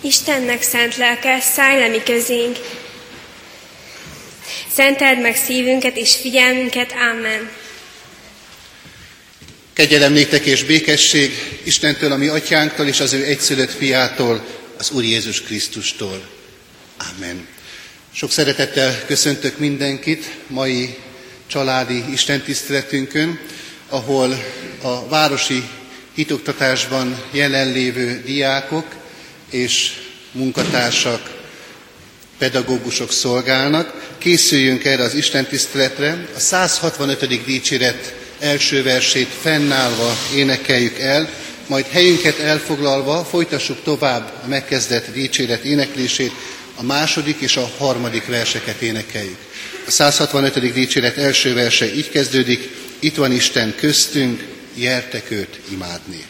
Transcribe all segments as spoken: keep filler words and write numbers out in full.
Istennek szent lelke, szállj le mi közénk. Szenteld meg szívünket és figyelmünket, ámen. Kegyelem néktek és békesség Istentől, a mi atyánktól és az ő egyszülött fiától, az Úr Jézus Krisztustól. Ámen. Sok szeretettel köszöntök mindenkit mai családi istentiszteletünkön, ahol a városi hitoktatásban jelenlévő diákok és munkatársak, pedagógusok szolgálnak. Készüljünk erre az istentiszteletre. A száz hatvanötödik dicséret első versét fennállva énekeljük el, majd helyünket elfoglalva folytassuk tovább a megkezdett dicséret éneklését, a második és a harmadik verseket énekeljük. A száz hatvanötödik dicséret első verse így kezdődik: Itt van Isten köztünk, jertek őt imádni.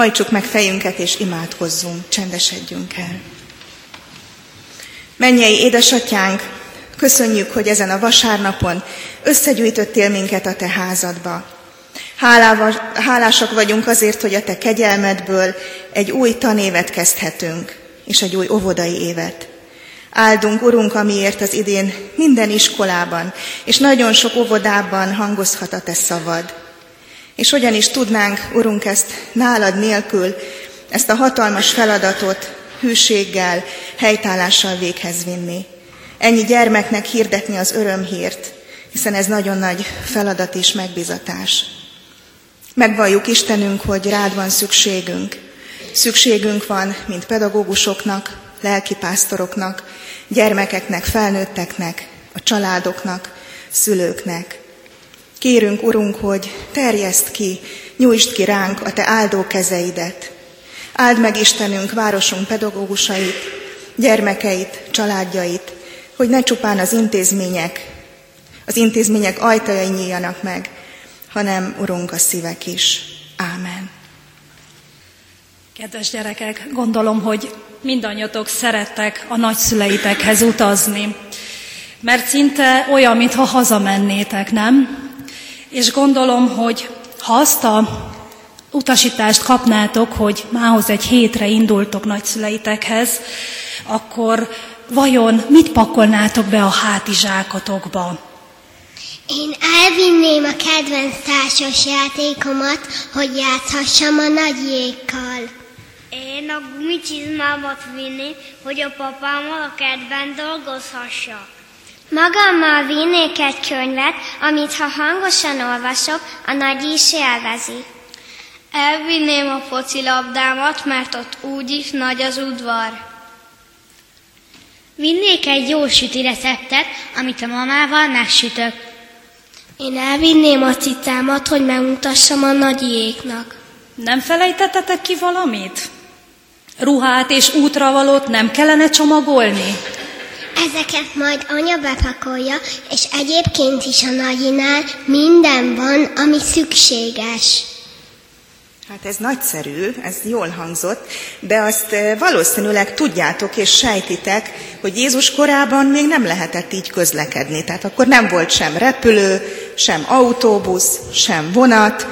Hajtsuk meg fejünket és imádkozzunk, csendesedjünk el. Mennyei édesatyánk, köszönjük, hogy ezen a vasárnapon összegyűjtöttél minket a te házadba. Hálával, hálásak vagyunk azért, hogy a te kegyelmedből egy új tanévet kezdhetünk, és egy új óvodai évet. Áldunk, Urunk, amiért az idén minden iskolában és nagyon sok óvodában hangozhat a te szavad. És hogyan is tudnánk, Urunk, ezt nálad nélkül, ezt a hatalmas feladatot hűséggel, helytállással véghez vinni. Ennyi gyermeknek hirdetni az örömhírt, hiszen ez nagyon nagy feladat és megbízatás. Megvalljuk, Istenünk, hogy rád van szükségünk. Szükségünk van, mint pedagógusoknak, lelkipásztoroknak, gyermekeknek, felnőtteknek, a családoknak, szülőknek. Kérünk, Urunk, hogy terjeszd ki, nyújtsd ki ránk a Te áldó kezeidet. Áld meg, Istenünk, városunk pedagógusait, gyermekeit, családjait, hogy ne csupán az intézmények, az intézmények ajtajai nyíljanak meg, hanem, Urunk, a szívek is. Ámen. Kedves gyerekek, gondolom, hogy mindannyiatok szerettek a nagyszüleitekhez utazni, mert szinte olyan, mintha hazamennétek, nem? És gondolom, hogy ha azt a utasítást kapnátok, hogy mához egy hétre indultok nagyszüleitekhez, akkor vajon mit pakolnátok be a hátizsákotokba? Én elvinném a kedvenc társas játékomat, hogy játszhassam a nagyjékkal. Én a gumicsizmámat vinném, hogy a papámmal a kertben dolgozhassak. Magammal vinnék egy könyvet, amit ha hangosan olvasok, a nagyi is élvezi. Elvinném a focilabdámat, mert ott úgyis nagy az udvar. Vinnék egy jó süti receptet, amit a mamával megsütök. Én elvinném a cicámat, hogy megmutassam a nagyiéknak. Nem felejtettetek ki valamit? Ruhát és útravalót nem kellene csomagolni? Ezeket majd anya bepakolja, és egyébként is a nagyinál minden van, ami szükséges. Hát ez nagyszerű, ez jól hangzott, de azt valószínűleg tudjátok és sejtitek, hogy Jézus korában még nem lehetett így közlekedni. Tehát akkor nem volt sem repülő, sem autóbusz, sem vonat,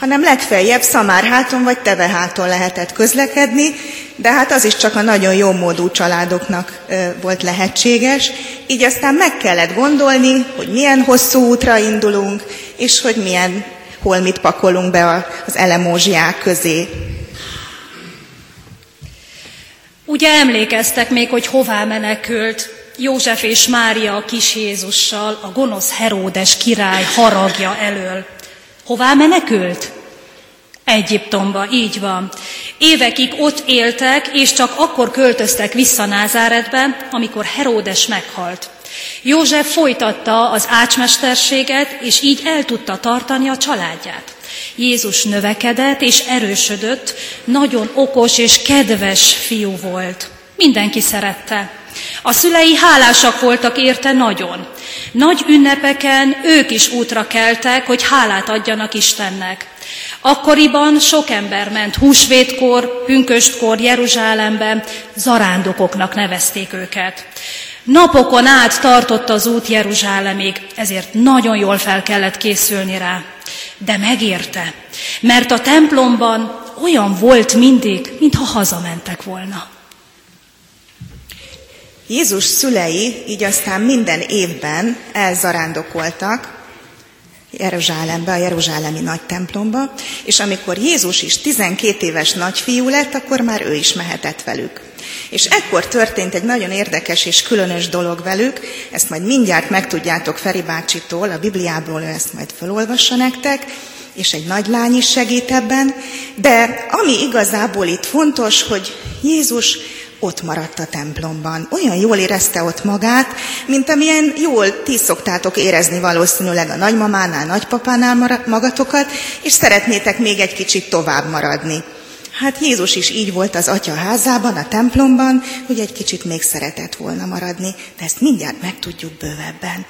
hanem legfeljebb Szamárháton vagy Teveháton lehetett közlekedni, de hát az is csak a nagyon jó módú családoknak volt lehetséges. Így aztán meg kellett gondolni, hogy milyen hosszú útra indulunk, és hogy milyen hol mit pakolunk be az elemózsiák közé. Ugye emlékeztek még, hogy hová menekült József és Mária a kis Jézussal a gonosz Heródes király haragja elől. Hová menekült? Egyiptomba, így van. Évekig ott éltek, és csak akkor költöztek vissza Názáretbe, amikor Heródes meghalt. József folytatta az ácsmesterséget, és így el tudta tartani a családját. Jézus növekedett és erősödött, nagyon okos és kedves fiú volt. Mindenki szerette. A szülei hálásak voltak érte nagyon. Nagy ünnepeken ők is útra keltek, hogy hálát adjanak Istennek. Akkoriban sok ember ment húsvétkor, pünköstkor Jeruzsálembe, zarándokoknak nevezték őket. Napokon át tartott az út Jeruzsálemig, ezért nagyon jól fel kellett készülni rá. De megérte, mert a templomban olyan volt mindig, mintha hazamentek volna. Jézus szülei így aztán minden évben elzarándokoltak Jeruzsálembe, a jeruzsálemi nagy templomba, és amikor Jézus is tizenkét éves nagyfiú lett, akkor már ő is mehetett velük. És ekkor történt egy nagyon érdekes és különös dolog velük, ezt majd mindjárt megtudjátok Feri bácsitól, a Bibliából ő ezt majd felolvassa nektek, és egy nagylány is segít ebben, de ami igazából itt fontos, hogy Jézus ott maradt a templomban. Olyan jól érezte ott magát, mint amilyen jól ti szoktátok érezni valószínűleg a nagymamánál, nagypapánál magatokat, és szeretnétek még egy kicsit tovább maradni. Hát Jézus is így volt az atya házában, a templomban, hogy egy kicsit még szeretett volna maradni, de ezt mindjárt megtudjuk bővebben.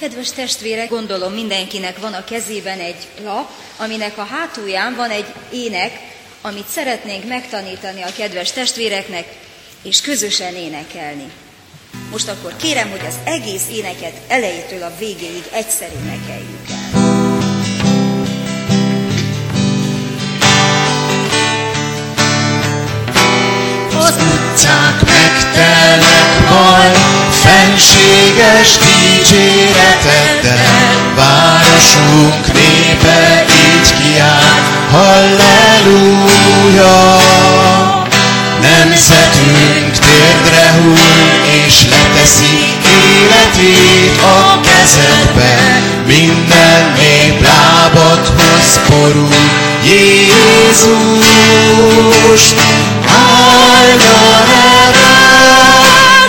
Kedves testvérek, gondolom mindenkinek van a kezében egy lap, aminek a hátulján van egy ének, amit szeretnénk megtanítani a kedves testvéreknek, és közösen énekelni. Most akkor kérem, hogy az egész éneket elejétől a végéig egyszer énekeljük el. Az utcák megtelnek majd fenséges dicséreteddel, városunk népe így kiáll, halleluja! Nemzetünk térdre hull, és leteszi életét a kezedbe, minden nép lábadhoz borul, Jézus! Hajdan ered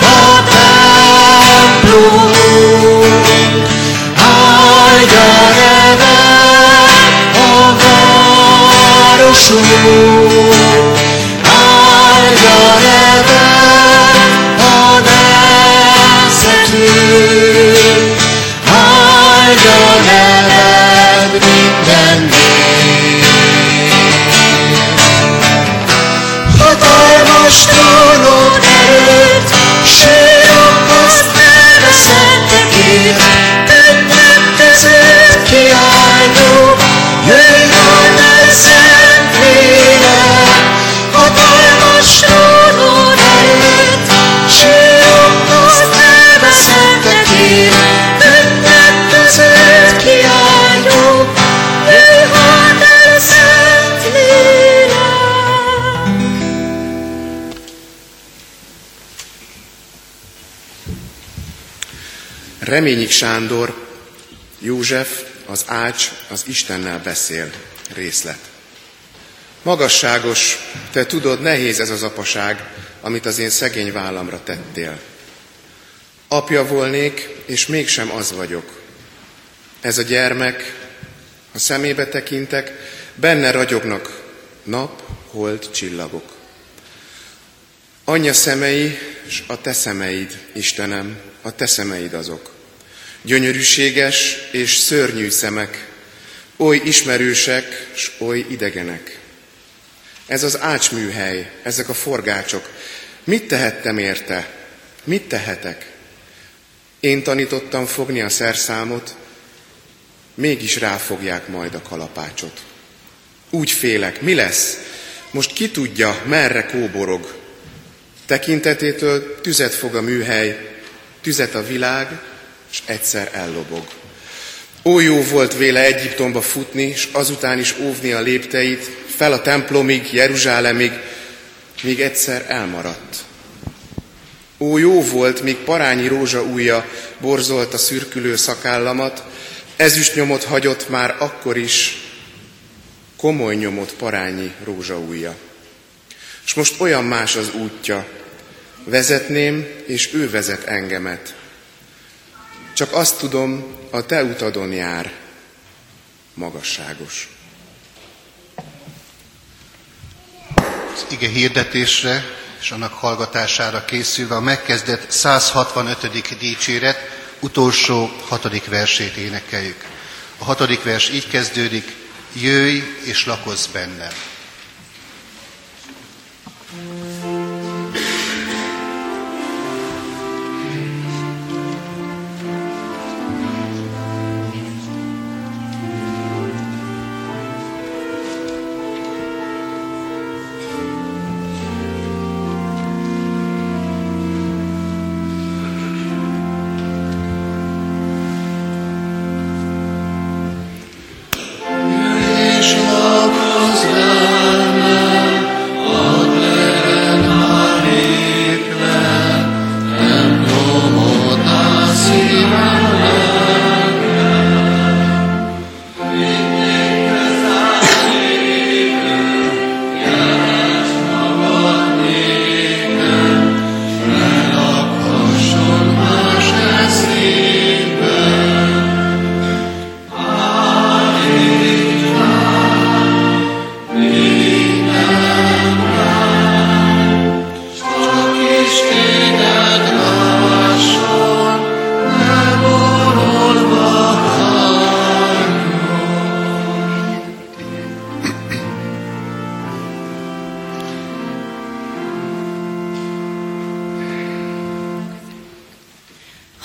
a templom, nagy a neved mindennél. Hatalmas trónod előtt, sőt akaszt el a szentekért, ötlet között kiálló, jöjj a nagy szent lélek. Hatalmas trónod előtt, sőt akaszt el a szentekért, ötlet között kiálló, jöjj a nagy szent lélek. Reményik Sándor, József, az ács az Istennel beszél, részlet. Magasságos, te tudod, nehéz ez az apaság, amit az én szegény vállamra tettél. Apja volnék, és mégsem az vagyok. Ez a gyermek, ha szemébe tekintek, benne ragyognak nap, hold, csillagok. Anyja szemei, s a te szemeid, Istenem, a te szemeid azok. Gyönyörűséges és szörnyű szemek, oly ismerősek s oly idegenek. Ez az ácsműhely, ezek a forgácsok. Mit tehettem érte? Mit tehetek? Én tanítottam fogni a szerszámot, mégis ráfogják majd a kalapácsot. Úgy félek, mi lesz? Most ki tudja, merre kóborog. Tekintetétől tüzet fog a műhely, tüzet a világ, és egyszer ellobog. Ó, jó volt véle Egyiptomba futni, s azután is óvni a lépteit, fel a templomig, Jeruzsálemig, míg egyszer elmaradt. Ó, jó volt, míg parányi rózsa ujja borzolt a szürkülő szakállamat, ezüst nyomot hagyott már akkor is, komoly nyomot parányi rózsa ujja. S most olyan más az útja, vezetném, és ő vezet engemet. Csak azt tudom, a te utadon jár, magasságos. Az ige hirdetésre és annak hallgatására készülve a megkezdett száz hatvanötödik dicséret utolsó hatodik versét énekeljük. A hatodik vers így kezdődik, jöjj és lakozz bennem.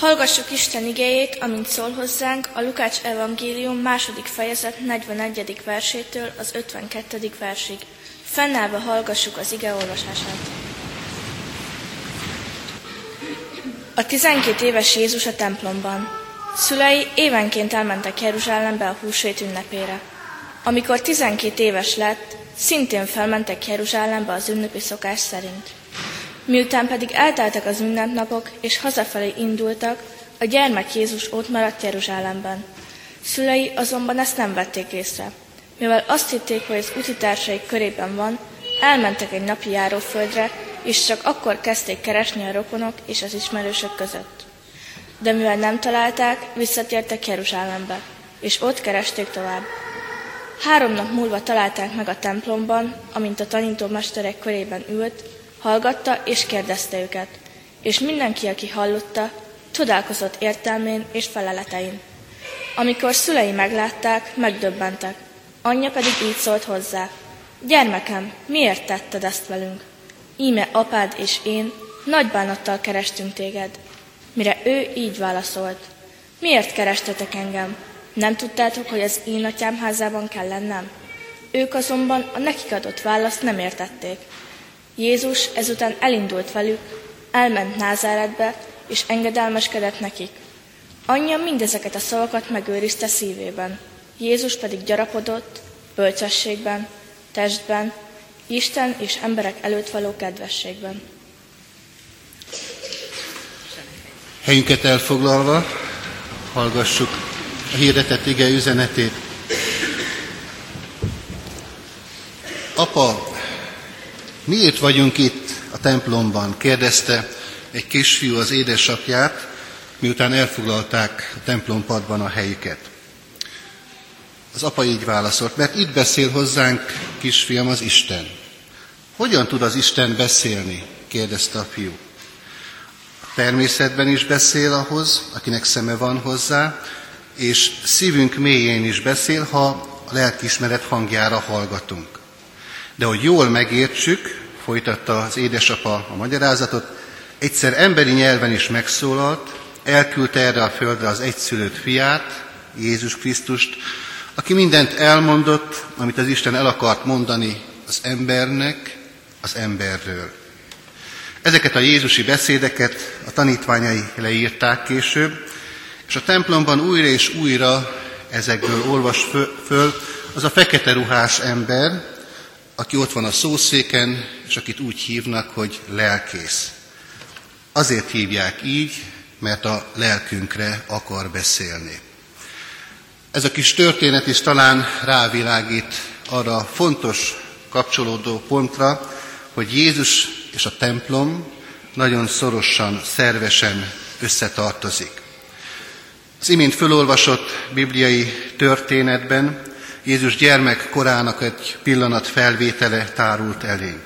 Hallgassuk Isten igéjét, amint szól hozzánk a Lukács evangélium második fejezet negyvenegyedik versétől az ötvenkettedik versig. Fennállva hallgassuk az ige olvasását. A tizenkét éves Jézus a templomban. Szülei évenként elmentek Jeruzsálembe a húsvét ünnepére. Amikor tizenkét éves lett, szintén felmentek Jeruzsálembe az ünnepi szokás szerint. Miután pedig elteltek az ünnepnapok, és hazafelé indultak, a gyermek Jézus ott maradt Jeruzsálemben. Szülei azonban ezt nem vették észre. Mivel azt hitték, hogy az utitársaik körében van, elmentek egy napi járóföldre, és csak akkor kezdték keresni a rokonok és az ismerősök között. De mivel nem találták, visszatértek Jeruzsálembe, és ott keresték tovább. Három nap múlva találták meg a templomban, amint a tanítómesterek körében ült, hallgatta és kérdezte őket, és mindenki, aki hallotta, csodálkozott értelmén és feleletein. Amikor szülei meglátták, megdöbbentek. Anyja pedig így szólt hozzá: Gyermekem, miért tetted ezt velünk? Íme apád és én nagy bánattal kerestünk téged. Mire ő így válaszolt: Miért kerestetek engem? Nem tudtátok, hogy az én atyám házában kell lennem? Ők azonban a nekik adott választ nem értették. Jézus ezután elindult velük, elment Názáretbe, és engedelmeskedett nekik. Anyja mindezeket a szavakat megőrizte szívében. Jézus pedig gyarapodott, bölcsességben, testben, Isten és emberek előtt való kedvességben. Helyünket elfoglalva, hallgassuk a hirdetett ige üzenetét. Apa, miért vagyunk itt a templomban? Kérdezte egy kisfiú az édesapját, miután elfoglalták a templompadban a helyüket. Az apa így válaszolt: mert itt beszél hozzánk, kisfiam, az Isten. Hogyan tud az Isten beszélni? Kérdezte a fiú. Természetben is beszél ahhoz, akinek szeme van hozzá, és szívünk mélyén is beszél, ha a lelkiismeret hangjára hallgatunk. De hogy jól megértsük, folytatta az édesapa a magyarázatot, egyszer emberi nyelven is megszólalt, elküldte erre a földre az egyszülött fiát, Jézus Krisztust, aki mindent elmondott, amit az Isten el akart mondani az embernek, az emberről. Ezeket a jézusi beszédeket a tanítványai leírták később, és a templomban újra és újra ezekből olvas föl az a fekete ruhás ember, aki ott van a szószéken, és akit úgy hívnak, hogy lelkész. Azért hívják így, mert a lelkünkre akar beszélni. Ez a kis történet is talán rávilágít arra a fontos kapcsolódó pontra, hogy Jézus és a templom nagyon szorosan, szervesen összetartozik. Az imént fölolvasott bibliai történetben Jézus gyermekkorának egy pillanat felvétele tárult elénk.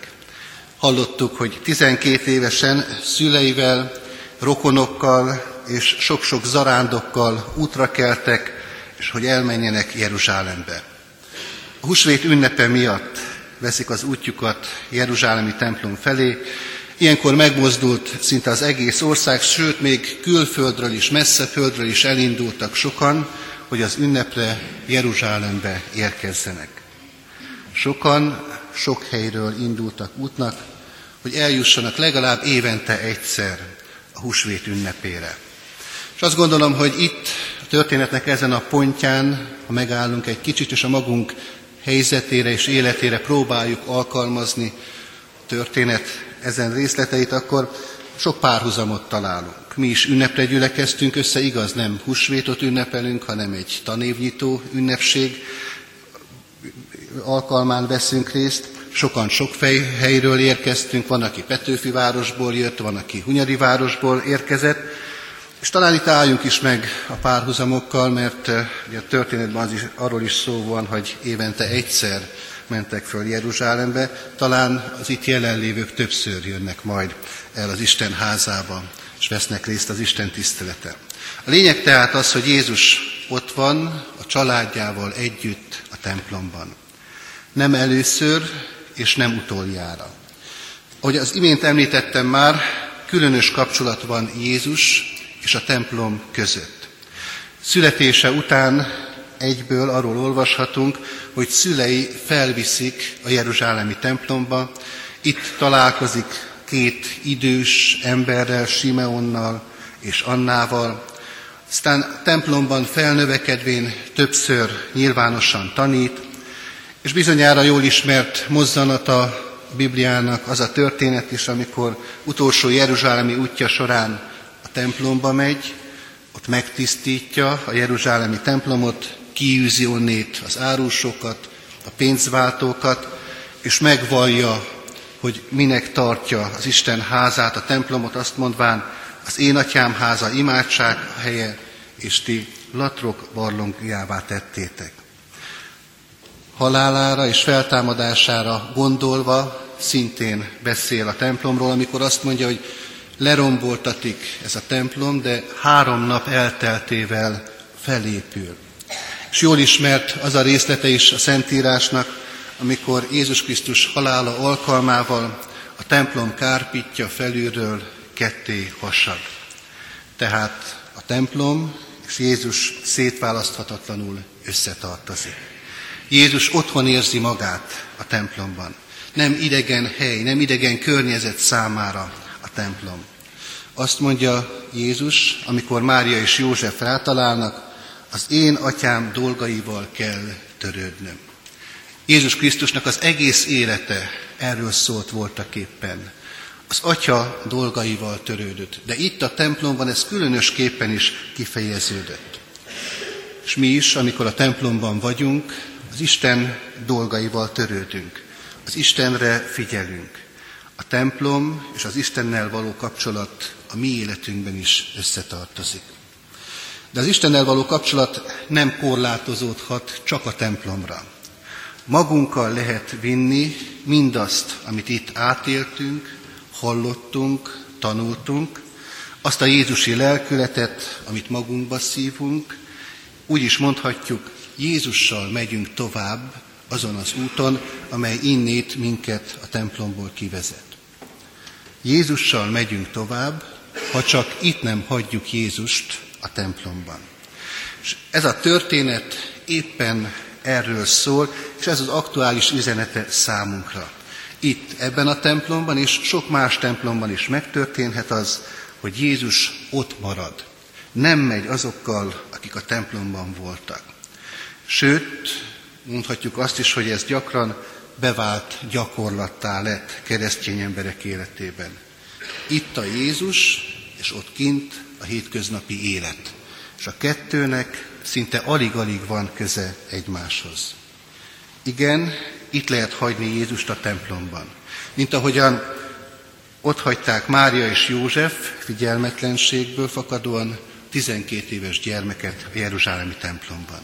Hallottuk, hogy tizenkét évesen szüleivel, rokonokkal és sok-sok zarándokkal útra keltek, és hogy elmenjenek Jeruzsálembe. A húsvét ünnepe miatt veszik az útjukat jeruzsálemi templom felé. Ilyenkor megmozdult szinte az egész ország, sőt még külföldről is, messze földről is elindultak sokan, hogy az ünnepre Jeruzsálembe érkezzenek. Sokan sok helyről indultak útnak, hogy eljussanak legalább évente egyszer a húsvét ünnepére. És azt gondolom, hogy itt a történetnek ezen a pontján, ha megállunk egy kicsit, és a magunk helyzetére és életére próbáljuk alkalmazni a történet ezen részleteit, akkor sok párhuzamot találunk. Mi is ünnepre gyülekeztünk össze, igaz, nem húsvétot ünnepelünk, hanem egy tanévnyitó ünnepség alkalmán veszünk részt. Sokan sok helyről érkeztünk, van, aki Petőfi városból jött, van, aki Hunyadi városból érkezett. És talán itt álljunk is meg a párhuzamokkal, mert ugye, a történetben az is, arról is szó van, hogy évente egyszer mentek föl Jeruzsálembe, talán az itt jelenlévők többször jönnek majd el az Isten házába, és vesznek részt az Isten tiszteleten. A lényeg tehát az, hogy Jézus ott van a családjával együtt a templomban. Nem először, és nem utoljára. Ahogy az imént említettem már, különös kapcsolat van Jézus és a templom között. Születése után egyből arról olvashatunk, hogy szülei felviszik a jeruzsálemi templomba. Itt találkozik két idős emberrel, Simeonnal és Annával. Aztán templomban felnövekedvén többször nyilvánosan tanít, és bizonyára jól ismert mozzanata a Bibliának az a történet is, amikor utolsó jeruzsálemi útja során a templomba megy, ott megtisztítja a jeruzsálemi templomot, kiűzi onnét az árusokat, a pénzváltókat, és megvallja, hogy minek tartja az Isten házát, a templomot, azt mondván: az én atyám háza imádság helye, és ti latrok barlangjává tettétek. Halálára és feltámadására gondolva szintén beszél a templomról, amikor azt mondja, hogy leromboltatik ez a templom, de három nap elteltével felépül. És jól ismert az a részlete is a Szentírásnak, amikor Jézus Krisztus halála alkalmával a templom kárpitja felülről ketté hassad. Tehát a templom és Jézus szétválaszthatatlanul összetartozik. Jézus otthon érzi magát a templomban. Nem idegen hely, nem idegen környezet számára a templom. Azt mondja Jézus, amikor Mária és József rátalálnak, az én atyám dolgaival kell törődnöm. Jézus Krisztusnak az egész élete erről szólt voltaképpen. Az atya dolgaival törődött, de itt a templomban ez különösképpen is kifejeződött. És mi is, amikor a templomban vagyunk, az Isten dolgaival törődünk, az Istenre figyelünk. A templom és az Istennel való kapcsolat a mi életünkben is összetartozik. De az Istennel való kapcsolat nem korlátozódhat csak a templomra. Magunkkal lehet vinni mindazt, amit itt átéltünk, hallottunk, tanultunk, azt a Jézusi lelkületet, amit magunkba szívunk, úgy is mondhatjuk, Jézussal megyünk tovább azon az úton, amely innét minket a templomból kivezet. Jézussal megyünk tovább, ha csak itt nem hagyjuk Jézust a templomban. És ez a történet éppen erről szól, és ez az aktuális üzenete számunkra. Itt, ebben a templomban, és sok más templomban is megtörténhet az, hogy Jézus ott marad. Nem megy azokkal, akik a templomban voltak. Sőt, mondhatjuk azt is, hogy ez gyakran bevált gyakorlattá lett keresztény emberek életében. Itt a Jézus, és ott kint a hétköznapi élet. És a kettőnek szinte alig-alig van köze egymáshoz. Igen, itt lehet hagyni Jézust a templomban. Mint ahogyan ott hagyták Mária és József figyelmetlenségből fakadóan tizenkét éves gyermeket a jeruzsálemi templomban.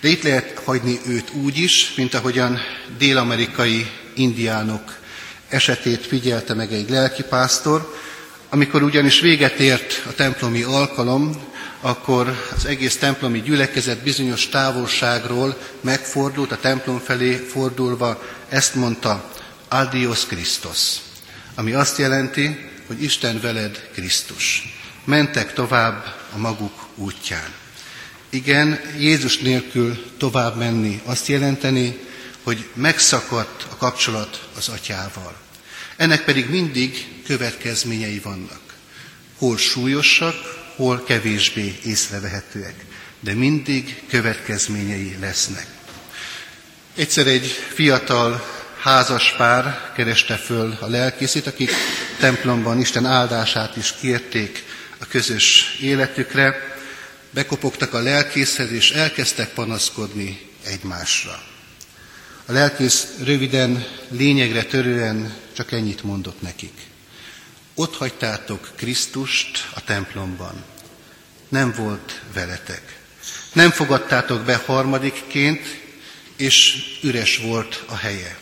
De itt lehet hagyni őt úgy is, mint ahogyan dél-amerikai indiánok esetét figyelte meg egy lelkipásztor, amikor ugyanis véget ért a templomi alkalom, akkor az egész templomi gyülekezet bizonyos távolságról megfordult, a templom felé fordulva ezt mondta, Adios Krisztus, ami azt jelenti, hogy Isten veled Krisztus. Mentek tovább a maguk útján. Igen, Jézus nélkül tovább menni azt jelenteni, hogy megszakadt a kapcsolat az atyával. Ennek pedig mindig következményei vannak. Hol súlyosak, hol kevésbé észrevehetőek, de mindig következményei lesznek. Egyszer egy fiatal házas pár kereste föl a lelkészét, akik templomban Isten áldását is kérték a közös életükre, bekopogtak a lelkészhez és elkezdtek panaszkodni egymásra. A lelkész röviden, lényegre törően csak ennyit mondott nekik. Ott hagytátok Krisztust a templomban. Nem volt veletek. Nem fogadtátok be harmadikként, és üres volt a helye.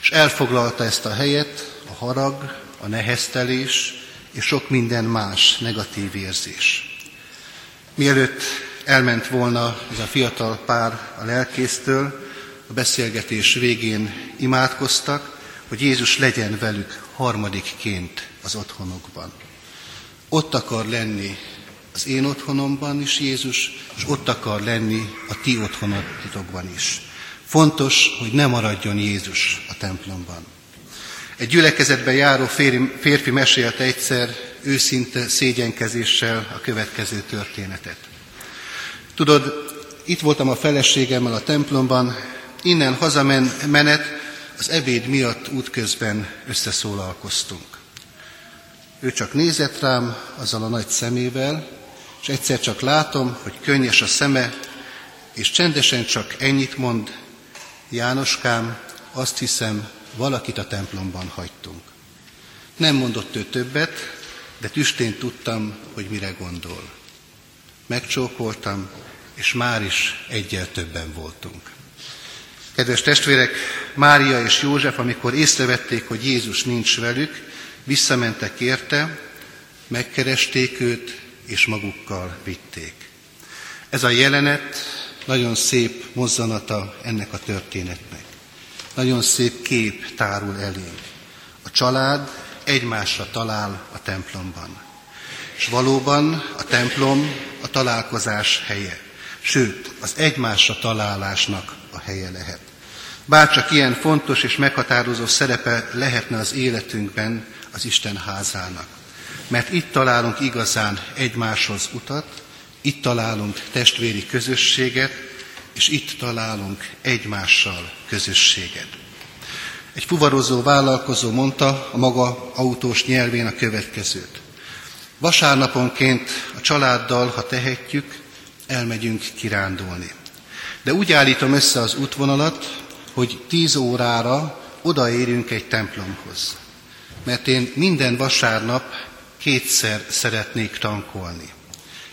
És elfoglalta ezt a helyet a harag, a neheztelés, és sok minden más negatív érzés. Mielőtt elment volna ez a fiatal pár a lelkésztől, a beszélgetés végén imádkoztak, hogy Jézus legyen velük harmadikként az otthonokban. Ott akar lenni az én otthonomban is Jézus, és ott akar lenni a ti otthonotokban is. Fontos, hogy ne maradjon Jézus a templomban. Egy gyülekezetben járó férfi, férfi mesélte egyszer őszinte szégyenkezéssel a következő történetet. Tudod, itt voltam a feleségemmel a templomban, innen hazamenet, az ebéd miatt útközben összeszólalkoztunk. Ő csak nézett rám azzal a nagy szemével, és egyszer csak látom, hogy könnyes a szeme, és csendesen csak ennyit mond, Jánoskám, azt hiszem, valakit a templomban hagytunk. Nem mondott ő többet, de tüstén tudtam, hogy mire gondol. Megcsókoltam, és már is egyel többen voltunk. Kedves testvérek, Mária és József, amikor észrevették, hogy Jézus nincs velük, visszamentek érte, megkeresték őt, és magukkal vitték. Ez a jelenet nagyon szép mozzanata ennek a történetnek. Nagyon szép kép tárul elénk. A család egymásra talál a templomban. És valóban a templom a találkozás helye. Sőt, az egymásra találásnak a helye lehet. Bárcsak ilyen fontos és meghatározó szerepe lehetne az életünkben az Isten házának. Mert itt találunk igazán egymáshoz utat, itt találunk testvéri közösséget, és itt találunk egymással közösséget. Egy fuvarozó vállalkozó mondta a maga autós nyelvén a következőt. Vasárnaponként a családdal, ha tehetjük, elmegyünk kirándulni. De úgy állítom össze az útvonalat, hogy tíz órára odaérünk egy templomhoz. Mert én minden vasárnap kétszer szeretnék tankolni.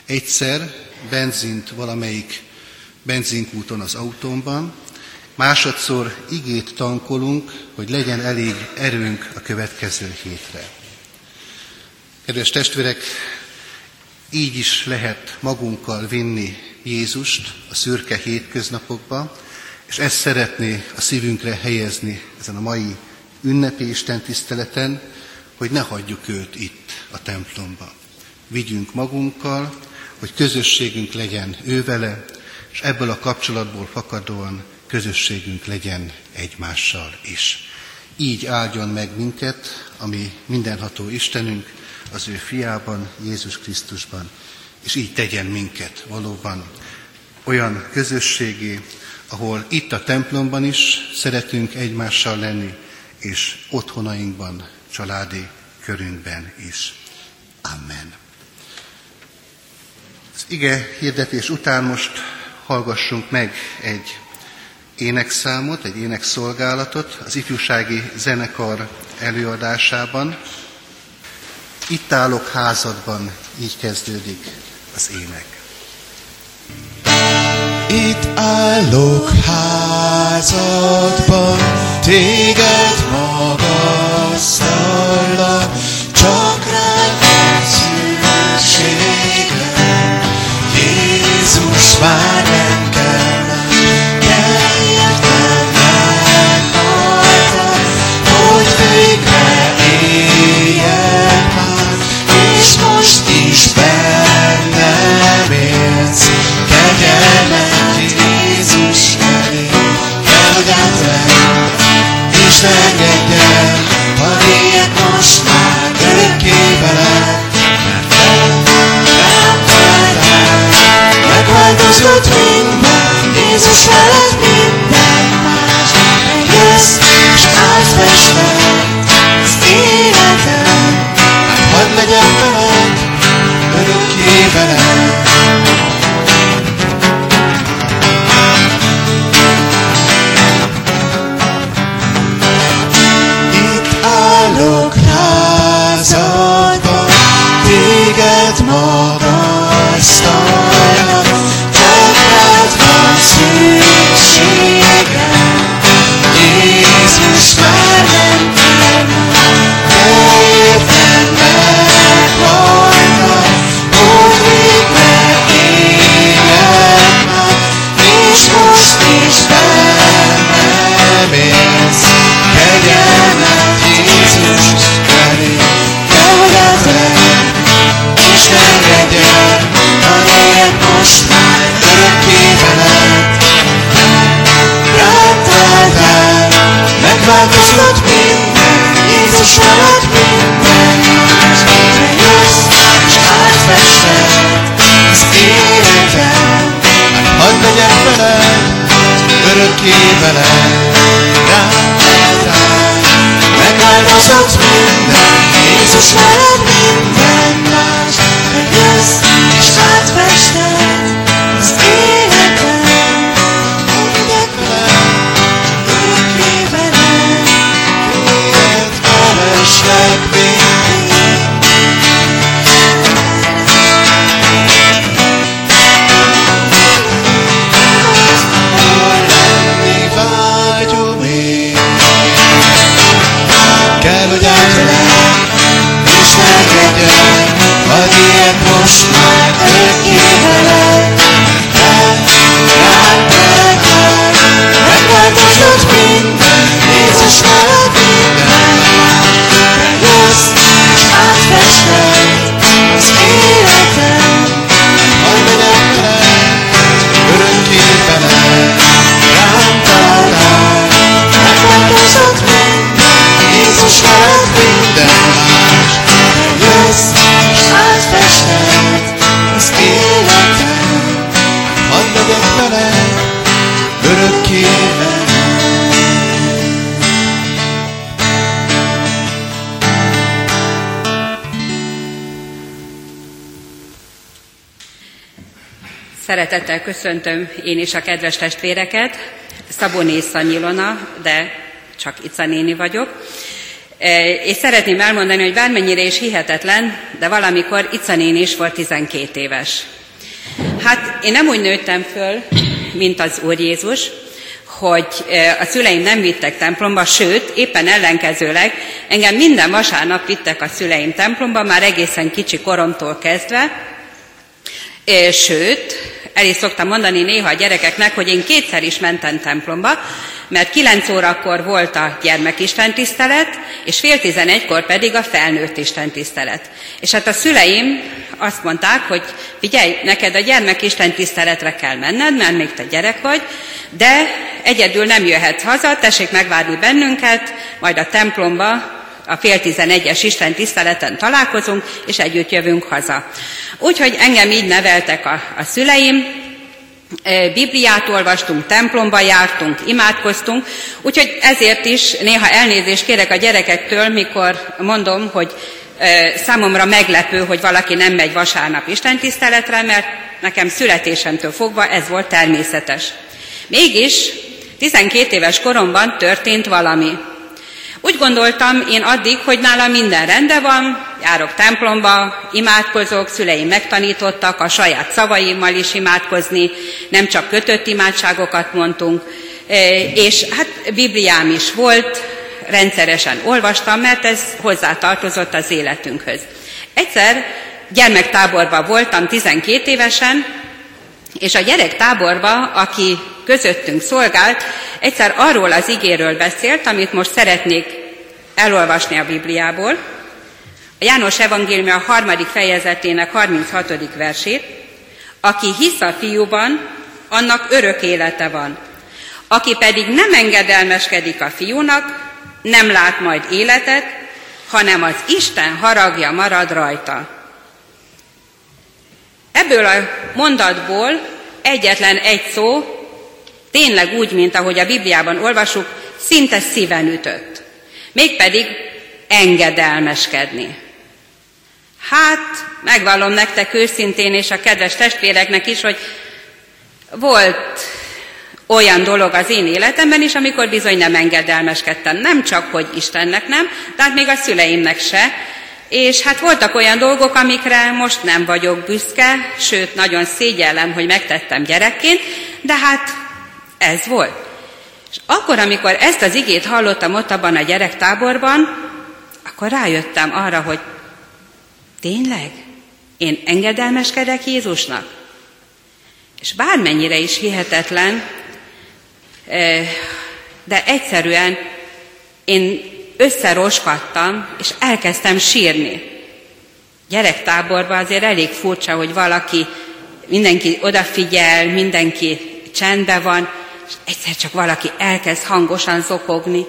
Egyszer benzint valamelyik benzinkúton az autómban, másodszor igét tankolunk, hogy legyen elég erőnk a következő hétre. Kedves testvérek, így is lehet magunkkal vinni Jézust a szürke hétköznapokba, és ezt szeretné a szívünkre helyezni ezen a mai ünnepi istentiszteleten, hogy ne hagyjuk őt itt a templomba. Vigyünk magunkkal, hogy közösségünk legyen ővele, és ebből a kapcsolatból fakadóan közösségünk legyen egymással is. Így áldjon meg minket, ami mindenható Istenünk, az ő fiában, Jézus Krisztusban, és így tegyen minket valóban olyan közösségé, ahol itt a templomban is szeretünk egymással lenni, és otthonainkban, családi körünkben is. Amen. Az ige hirdetés után most hallgassunk meg egy énekszámot, egy énekszolgálatot az ifjúsági zenekar előadásában. Itt állok házadban, így kezdődik az ének. Itt állok házadban, téged magasztallak, csak rád van szükségem. Jézus már nem kell már, kellett elmár rajtad, hogy végre éljek már, és most is bennem élsz, kegyelmed Jézus elé, kegyed veled, és engedjen, ha éljek most már örökké veled, mert te rám találtál, megváltozott minden, Jézus veled minden más, jössz és átfested az életed, hát hadd legyek veled, örökké veled. Téged magasztalak, csak rád van szükségem. Jézus már nem kell már, de értem meg rajta, hogy végre éljek már, és most is bennem élsz, kegyelmed Jézus elé, kegyed veled, és engedjen, ha éljek most már örökké veled. Rád találtál, megváltozott minden, Jézus veled minden más, te jössz és átfested az életem, hát hadd legyek veled, örökké veled. Rád találtál, megváltozott minden, Jézus veled minden más, te jössz és átfested az életem, hogy legyek veled, örökké veled. Miért kereslek mindig? Hol lenni vágyom én? Kell, hogy átvelek, és megegyek, hadd éljek most már örökké veled. Szeretettel köszöntöm én is a kedves testvéreket. Szaboné Szanyilona, de csak Ica néni vagyok. És szeretném elmondani, hogy bármennyire is hihetetlen, de valamikor Ica néni is volt tizenkét éves. Hát én nem úgy nőttem föl, mint az Úr Jézus, hogy a szüleim nem vittek templomba, sőt, éppen ellenkezőleg, engem minden vasárnap vittek a szüleim templomba, már egészen kicsi koromtól kezdve. Sőt, el is szoktam mondani néha a gyerekeknek, hogy én kétszer is mentem templomba, mert kilenc órakor volt a gyermekistentisztelet, és fél tizenegykor pedig a felnőtt istentisztelet. És hát a szüleim azt mondták, hogy figyelj, neked a gyermekistentiszteletre kell menned, mert még te gyerek vagy, de egyedül nem jöhetsz haza, tessék megvárni bennünket, majd a templomba, a fél tizenegyes Isten tiszteleten találkozunk, és együtt jövünk haza. Úgyhogy engem így neveltek a, a szüleim, Bibliát olvastunk, templomba jártunk, imádkoztunk, úgyhogy ezért is néha elnézést kérek a gyerekektől, mikor mondom, hogy számomra meglepő, hogy valaki nem megy vasárnap Isten tiszteletre, mert nekem születésemtől fogva ez volt természetes. Mégis tizenkét éves koromban történt valami. Úgy gondoltam én addig, hogy nálam minden rendben van, járok templomba, imádkozok, szüleim megtanítottak a saját szavaimmal is imádkozni, nem csak kötött imádságokat mondtunk, és hát Bibliám is volt, rendszeresen olvastam, mert ez hozzátartozott az életünkhöz. Egyszer gyermektáborban voltam tizenkét évesen, és a gyerektáborban, aki közöttünk szolgált, egyszer arról az igéről beszélt, amit most szeretnék elolvasni a Bibliából, a János evangélium a harmadik fejezetének harminchatodik versét, aki hisz a fiúban, annak örök élete van. Aki pedig nem engedelmeskedik a fiúnak, nem lát majd életet, hanem az Isten haragja marad rajta. Ebből a mondatból egyetlen egy szó, tényleg úgy, mint ahogy a Bibliában olvasuk, szinte szíven ütött. Mégpedig engedelmeskedni. Hát, megvallom nektek őszintén és a kedves testvéreknek is, hogy volt olyan dolog az én életemben is, amikor bizony nem engedelmeskedtem. Nem csak, hogy Istennek nem, de hát még a szüleimnek se. És hát voltak olyan dolgok, amikre most nem vagyok büszke, sőt, nagyon szégyellem, hogy megtettem gyerekként, de hát ez volt. És akkor, amikor ezt az igét hallottam ott abban a gyerektáborban, akkor rájöttem arra, hogy tényleg én engedelmeskedek Jézusnak. És bármennyire is hihetetlen, de egyszerűen én összeroskadtam, és elkezdtem sírni. Gyerektáborban azért elég furcsa, hogy valaki, mindenki odafigyel, mindenki csendben van, és egyszer csak valaki elkezd hangosan zokogni.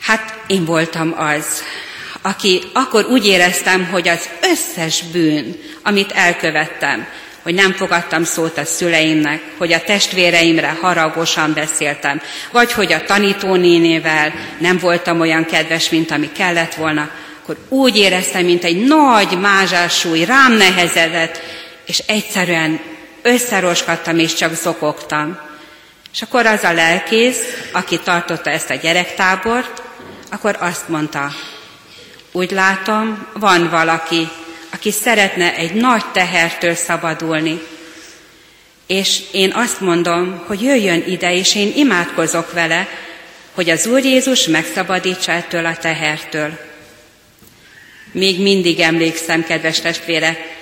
Hát én voltam az, aki akkor úgy éreztem, hogy az összes bűn, amit elkövettem, hogy nem fogadtam szót a szüleimnek, hogy a testvéreimre haragosan beszéltem, vagy hogy a tanítónénével nem voltam olyan kedves, mint ami kellett volna, akkor úgy éreztem, mint egy nagy mázsásúly rám nehezedett, és egyszerűen összeroskadtam és csak zokogtam. És akkor az a lelkész, aki tartotta ezt a gyerektábort, akkor azt mondta, úgy látom, van valaki, aki szeretne egy nagy tehertől szabadulni. És én azt mondom, hogy jöjjön ide, és én imádkozok vele, hogy az Úr Jézus megszabadítsa ettől a tehertől. Még mindig emlékszem, kedves testvérek,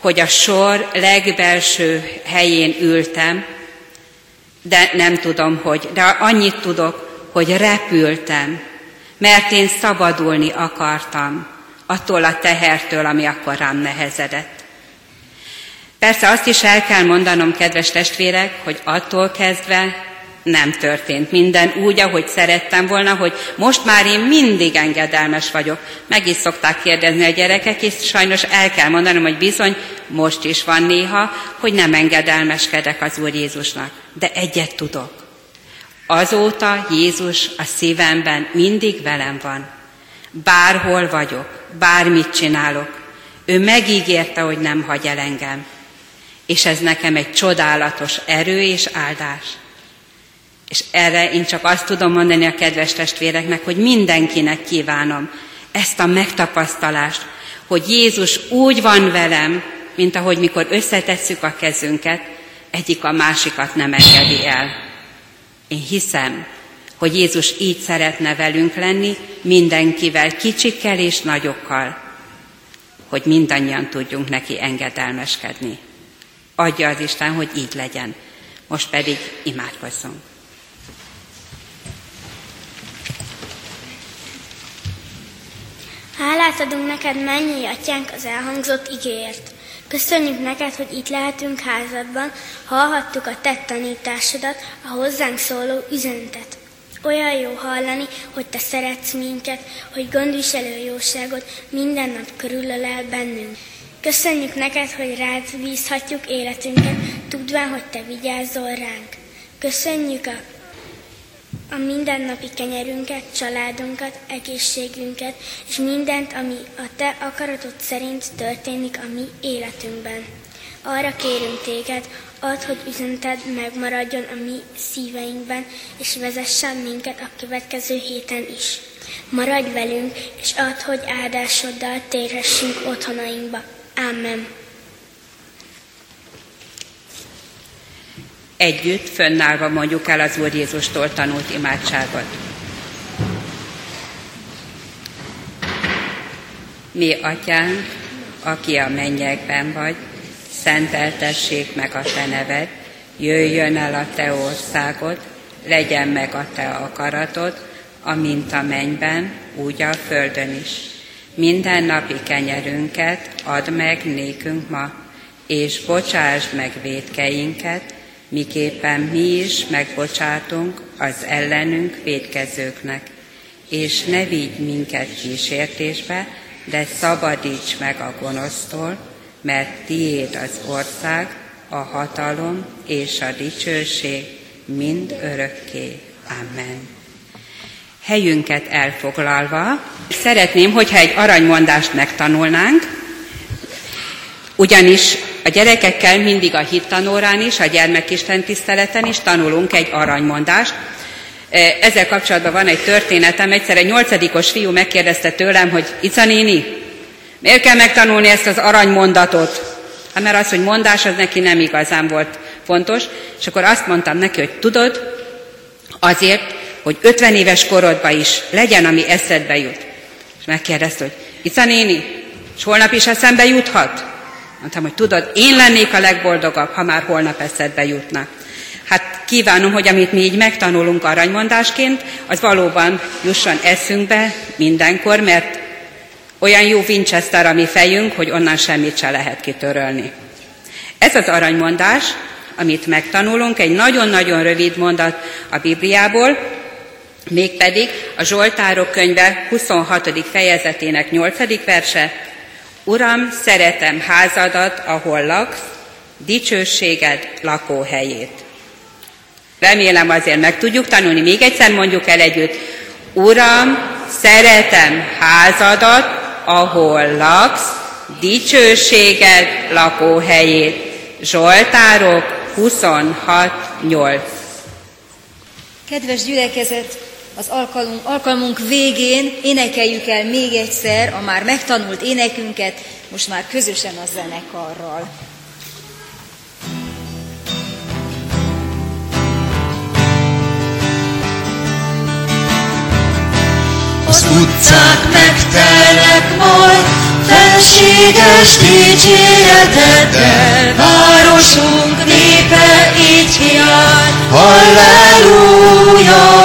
hogy a sor legbelső helyén ültem, de nem tudom, hogy, de annyit tudok, hogy repültem, mert én szabadulni akartam attól a tehertől, ami akkor rám nehezedett. Persze azt is el kell mondanom, kedves testvérek, hogy attól kezdve nem történt minden úgy, ahogy szerettem volna, hogy most már én mindig engedelmes vagyok. Meg is szokták kérdezni a gyerekek, és sajnos el kell mondanom, hogy bizony most is van néha, hogy nem engedelmeskedek az Úr Jézusnak. De egyet tudok. Azóta Jézus a szívemben mindig velem van. Bárhol vagyok, bármit csinálok. Ő megígérte, hogy nem hagy el engem. És ez nekem egy csodálatos erő és áldás. És erre én csak azt tudom mondani a kedves testvéreknek, hogy mindenkinek kívánom ezt a megtapasztalást, hogy Jézus úgy van velem, mint ahogy mikor összetesszük a kezünket, egyik a másikat nem engedi el. Én hiszem, hogy Jézus így szeretne velünk lenni, mindenkivel, kicsikkel és nagyokkal, hogy mindannyian tudjunk neki engedelmeskedni. Adja az Isten, hogy így legyen. Most pedig imádkozzunk. Hálát adunk neked, mennyei atyánk, az elhangzott igéért. Köszönjük neked, hogy itt lehetünk házadban, hallhattuk a te tanításodat, a hozzánk szóló üzenetet. Olyan jó hallani, hogy te szeretsz minket, hogy gondviselő jóságod minden nap körülölel bennünk. Köszönjük neked, hogy rád bízhatjuk életünket, tudván, hogy te vigyázzol ránk. Köszönjük a, a mindennapi kenyerünket, családunkat, egészségünket, és mindent, ami a te akaratod szerint történik a mi életünkben. Arra kérünk téged, add, hogy üzeneted megmaradjon a mi szíveinkben, és vezessen minket a következő héten is. Maradj velünk, és add, hogy áldásoddal térhessünk otthonainkba. Amen. Együtt, fönnállva mondjuk el az Úr Jézustól tanult imádságot. Mi, Atyánk, aki a mennyekben vagy, szenteltessék meg a te neved, jöjjön el a te országod, legyen meg a te akaratod, amint a mennyben, úgy a földön is. Minden napi kenyerünket add meg nékünk ma, és bocsásd meg vétkeinket, miképpen mi is megbocsátunk az ellenünk vétkezőknek. És ne vigy minket kísértésbe, de szabadíts meg a gonosztól, mert tiéd az ország, a hatalom és a dicsőség mind örökké. Amen. Helyünket elfoglalva, szeretném, hogyha egy aranymondást megtanulnánk, ugyanis a gyerekekkel mindig a hittanórán is, a gyermekisten tiszteleten is tanulunk egy aranymondást. Ezzel kapcsolatban van egy történetem, egyszer egy nyolcadikos fiú megkérdezte tőlem, hogy Ica néni, miért kell megtanulni ezt az aranymondatot? Hát mert az, hogy mondás, az neki nem igazán volt fontos, és akkor azt mondtam neki, hogy tudod, azért, hogy ötven éves korodban is legyen, ami eszedbe jut. És megkérdezte, hogy Ica néni, és holnap is eszembe juthat? Mondtam, hogy tudod, én lennék a legboldogabb, ha már holnap eszedbe jutna. Hát kívánom, hogy amit mi így megtanulunk aranymondásként, az valóban jusson eszünkbe mindenkor, mert olyan jó Winchester a mi fejünk, hogy onnan semmit se lehet kitörölni. Ez az aranymondás, amit megtanulunk, egy nagyon-nagyon rövid mondat a Bibliából, mégpedig a Zsoltárok könyve huszonhatodik fejezetének nyolcadik verse. Uram, szeretem házadat, ahol laksz, dicsőséged lakóhelyét. Remélem azért meg tudjuk tanulni, még egyszer mondjuk el együtt. Uram, szeretem házadat, ahol laksz, dicsőséged lakóhelyét. Zsoltárok huszonhat nyolc. Kedves gyülekezet! Az alkalmunk, alkalmunk végén énekeljük el még egyszer a már megtanult énekünket, most már közösen a zenekarral. Az utcák megtelnek majd felséges dicséreteddel, városunk népe így kiált, halleluja!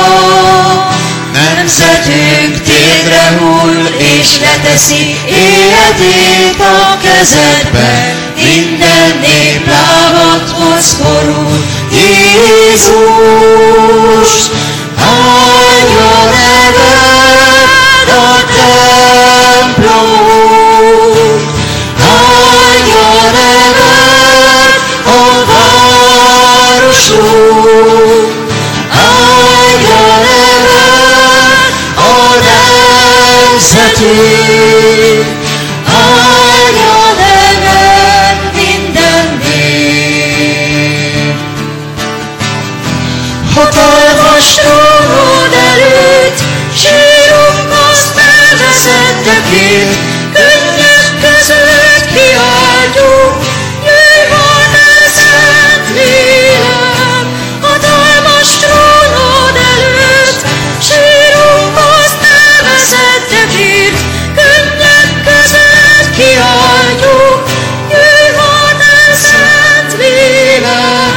Nemzetünk térdre hull, és leteszi életét a kezedbe. Minden nép lábadhoz borul, Jézus, hányja neved a templom, hányja neved a városunk, hányja neved a nemzetünk, hányja neved minden nép. Jézus, könnyes között kiáltunk, jöjj hozzá szent lélek, hatalmas trónod előtt, sírunkhoz te veszed, de bírt, könnyek között kiáltunk, jöjj hozzá szent lélek,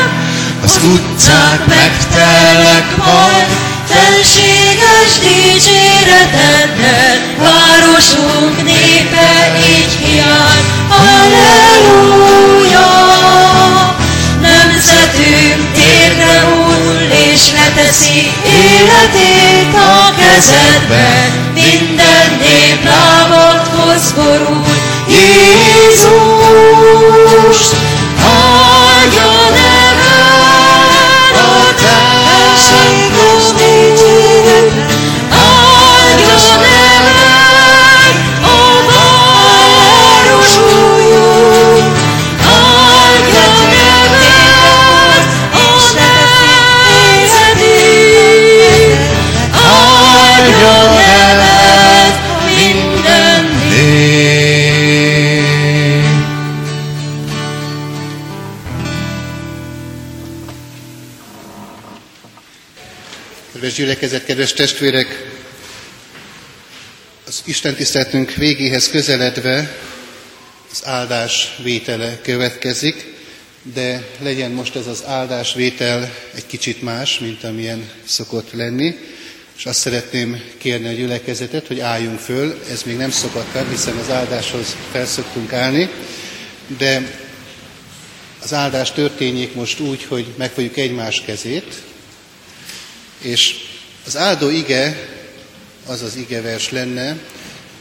az utcák megtelnek majd, felséges dicséretednek, városunk népe így kiáll, halleluja! Nemzetünk térre hull, és leteszi életét a kezedbe, minden nép lábadhoz borul, Jézus! Adja neved a felséges dicséretet, adja neved a városunknak, adja neved a nemzetünknek, adja neved minden nép. Kedves gyülekezet, kedves testvérek! Az istentiszteletünk végéhez közeledve az áldás vétele következik, de legyen most ez az áldás vétel egy kicsit más, mint amilyen szokott lenni, és azt szeretném kérni a gyülekezetet, hogy álljunk föl, ez még nem szokott lenni, hiszen az áldáshoz felszoktunk állni, de az áldás történjék most úgy, hogy megfogjuk egymás kezét, és az áldó ige az az igevers lenne,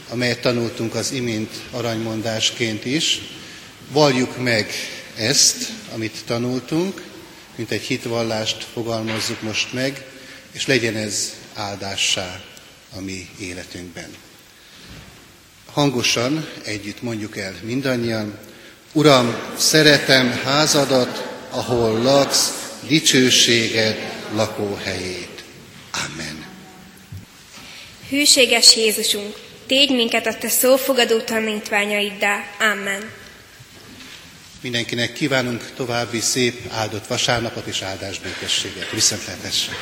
amelyet tanultunk az imént aranymondásként is. Valljuk meg ezt, amit tanultunk, mint egy hitvallást fogalmazzuk most meg, és legyen ez áldássá a mi életünkben. Hangosan együtt mondjuk el mindannyian: Uram, szeretem házadat, ahol laksz, dicsőséged lakóhelyét. Amen. Hűséges Jézusunk, tégy minket a te szófogadó tanítványaiddá. Amen. Mindenkinek kívánunk további szép áldott vasárnapot és áldásbékességet. Viszontlátásra!